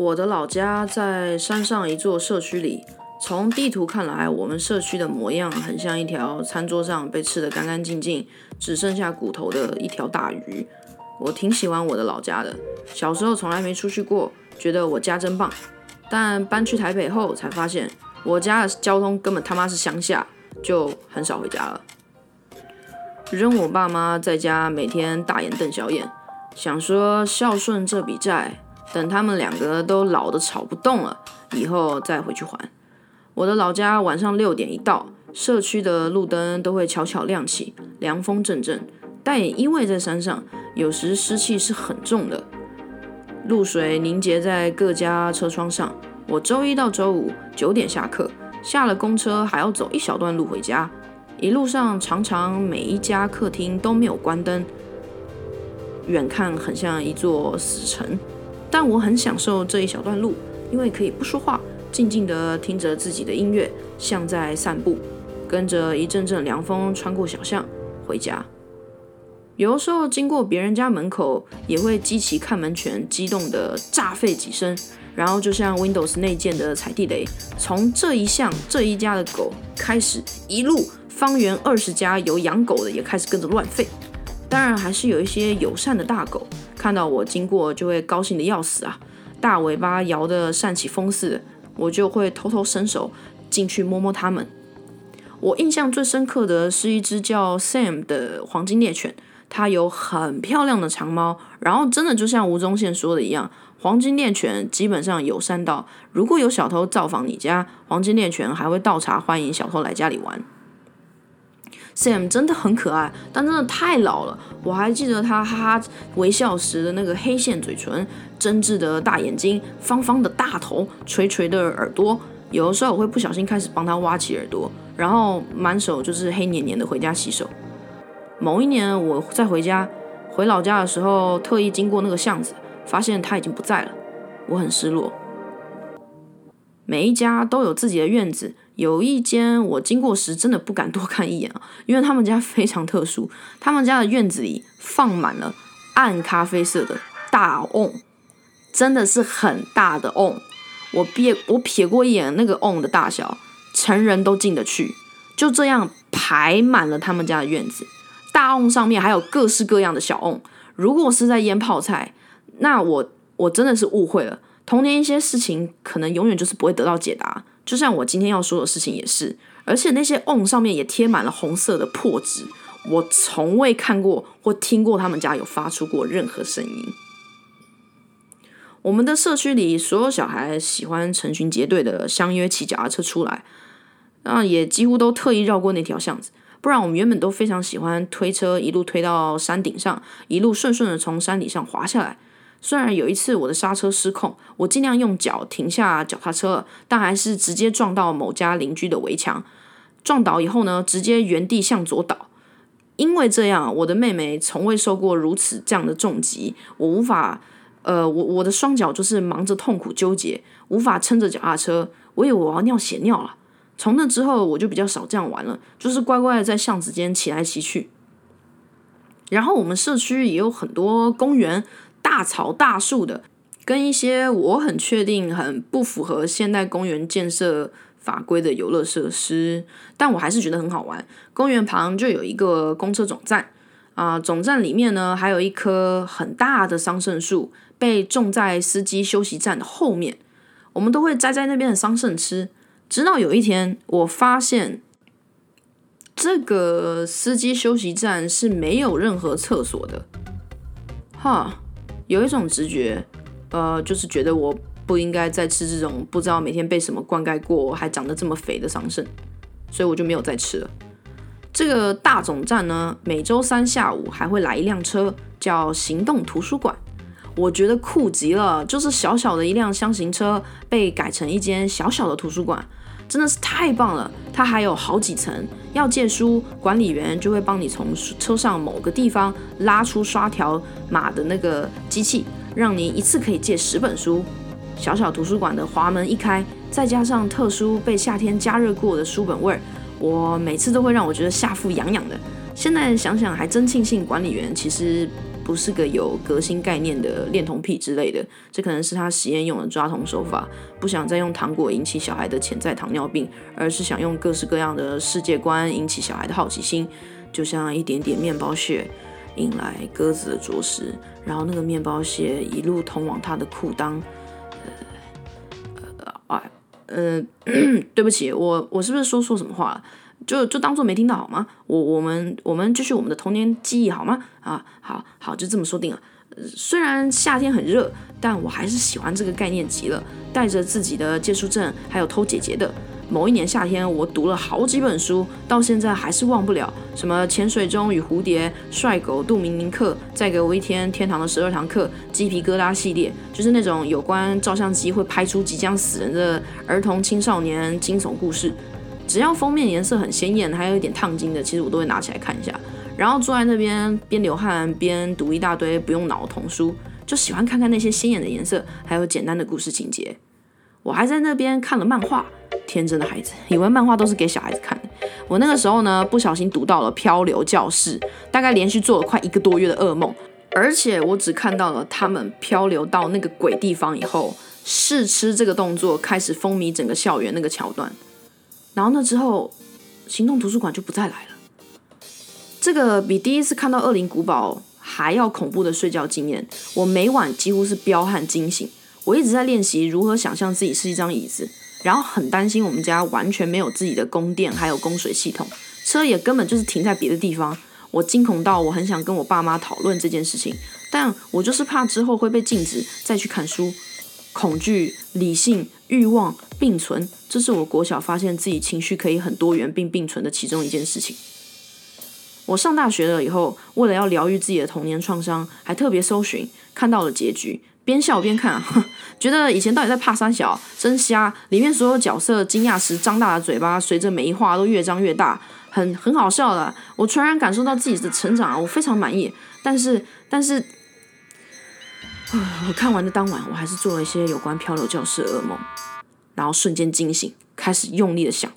我的老家在山上一座社区里，从地图看来，我们社区的模样很像一条餐桌上被吃得干干净净，只剩下骨头的一条大鱼。我挺喜欢我的老家的，小时候从来没出去过，觉得我家真棒。但搬去台北后才发现，我家的交通根本他妈是乡下，就很少回家了。扔我爸妈在家每天大眼瞪小眼，想说孝顺这笔债，等他们两个都老得吵不动了，以后再回去还。我的老家晚上6点一到，社区的路灯都会悄悄亮起，凉风阵阵，但也因为在山上，有时湿气是很重的，露水凝结在各家车窗上。我周一到周五9点下课，下了公车还要走一小段路回家，一路上常常每一家客厅都没有关灯，远看很像一座死城。但我很享受这一小段路，因为可以不说话，静静地听着自己的音乐，像在散步，跟着一阵阵凉风穿过小巷回家。有的时候经过别人家门口，也会激起看门犬激动的炸吠几声，然后就像 Windows 内建的踩地雷，从这一巷这一家的狗开始，一路方圆20家有养狗的也开始跟着乱吠。当然还是有一些友善的大狗，看到我经过就会高兴的要死啊，大尾巴摇得扇起风似的，我就会偷偷伸手进去摸摸它们。我印象最深刻的是一只叫 Sam 的黄金猎犬，它有很漂亮的长毛，然后真的就像吴宗宪说的一样，黄金猎犬基本上友善到，如果有小偷造访你家，黄金猎犬还会倒茶欢迎小偷来家里玩。Sam 真的很可爱，但真的太老了，我还记得他哈哈微笑时的那个黑线嘴唇，真挚的大眼睛，方方的大头，垂垂的耳朵，有的时候我会不小心开始帮他挖起耳朵，然后满手就是黑黏黏的回家洗手。某一年我在回老家的时候，特意经过那个巷子，发现他已经不在了，我很失落。每一家都有自己的院子，有一间我经过时真的不敢多看一眼啊，因为他们家非常特殊，他们家的院子里放满了暗咖啡色的大瓮，真的是很大的瓮。我撇过一眼那个瓮的大小，成人都进得去，就这样排满了他们家的院子。大瓮上面还有各式各样的小瓮，如果是在腌泡菜，那我真的是误会了。童年一些事情可能永远就是不会得到解答，就像我今天要说的事情也是。而且那些瓮上面也贴满了红色的破纸，我从未看过或听过他们家有发出过任何声音。我们的社区里所有小孩喜欢成群结队的相约骑脚踏车出来，也几乎都特意绕过那条巷子，不然我们原本都非常喜欢推车一路推到山顶上，一路顺顺的从山顶上滑下来。虽然有一次我的刹车失控，我尽量用脚停下脚踏车了，但还是直接撞到某家邻居的围墙。撞倒以后呢，直接原地向左倒。因为这样，我的妹妹从未受过如此这样的重击，我无法，我的双脚就是忙着痛苦纠结，无法撑着脚踏车。我以为我要尿血尿了。从那之后，我就比较少这样玩了，就是乖乖的在巷子间骑来骑去。然后我们社区也有很多公园。大草大树的，跟一些我很确定很不符合现代公园建设法规的游乐设施，但我还是觉得很好玩。公园旁就有一个公车总站总站里面呢还有一棵很大的桑葚树，被种在司机休息站的后面，我们都会摘那边的桑葚吃。直到有一天我发现这个司机休息站是没有任何厕所的，有一种直觉，就是觉得我不应该再吃这种不知道每天被什么灌溉过还长得这么肥的桑葚，所以我就没有再吃了。这个大总站呢，每周三下午还会来一辆车，叫行动图书馆，我觉得酷极了，就是小小的一辆箱型车被改成一间小小的图书馆，真的是太棒了。它还有好几层，要借书，管理员就会帮你从车上某个地方拉出刷条码的那个机器，让你一次可以借10本书。小小图书馆的滑门一开，再加上特殊被夏天加热过的书本味，我每次都会让我觉得下腹痒痒的。现在想想还真庆幸管理员其实不是个有革新概念的恋童癖之类的，这可能是他实验用的抓童手法，不想再用糖果引起小孩的潜在糖尿病，而是想用各式各样的世界观引起小孩的好奇心，就像一点点面包屑引来鸽子的啄食，然后那个面包屑一路通往他的裤裆。对不起，我是不是说错什么话了？就当作没听到好吗？我们继续我们的童年记忆好吗？啊，好，就这么说定了。虽然夏天很热，但我还是喜欢这个概念极了。带着自己的借书证，还有偷姐姐的。某一年夏天，我读了好几本书，到现在还是忘不了。什么《潜水钟与蝴蝶》、《帅狗杜明尼克》、《再给我一天》、《天堂的12堂课》、《鸡皮疙瘩》系列，就是那种有关照相机会拍出即将死人的儿童青少年惊悚故事。只要封面颜色很鲜艳，还有一点烫金的，其实我都会拿起来看一下。然后坐在那边，边流汗边读一大堆不用脑的童书，就喜欢看看那些鲜艳的颜色，还有简单的故事情节。我还在那边看了漫画。天真的孩子以为漫画都是给小孩子看的。我那个时候呢，不小心读到了《漂流教室》，大概连续做了快1个多月的噩梦，而且我只看到了他们漂流到那个鬼地方以后，试吃这个动作开始风靡整个校园那个桥段。然后那之后，行动图书馆就不再来了。这个比第一次看到《恶灵古堡》还要恐怖的睡觉经验，我每晚几乎是彪悍惊醒。我一直在练习如何想象自己是一张椅子，然后很担心我们家完全没有自己的供电还有供水系统，车也根本就是停在别的地方。我惊恐到我很想跟我爸妈讨论这件事情，但我就是怕之后会被禁止再去看书。恐惧、理性、欲望并存，这是我国小发现自己情绪可以很多元并并存的其中一件事情。我上大学了以后，为了要疗愈自己的童年创伤，还特别搜寻看到了结局，边笑边看啊，觉得以前到底在怕三小，真瞎。里面所有角色惊讶时张大的嘴巴，随着每一话都越张越大，很好笑的。我突然感受到自己的成长，我非常满意。但是我看完的当晚，我还是做了一些有关漂流教室的噩梦，然后瞬间惊醒，开始用力的想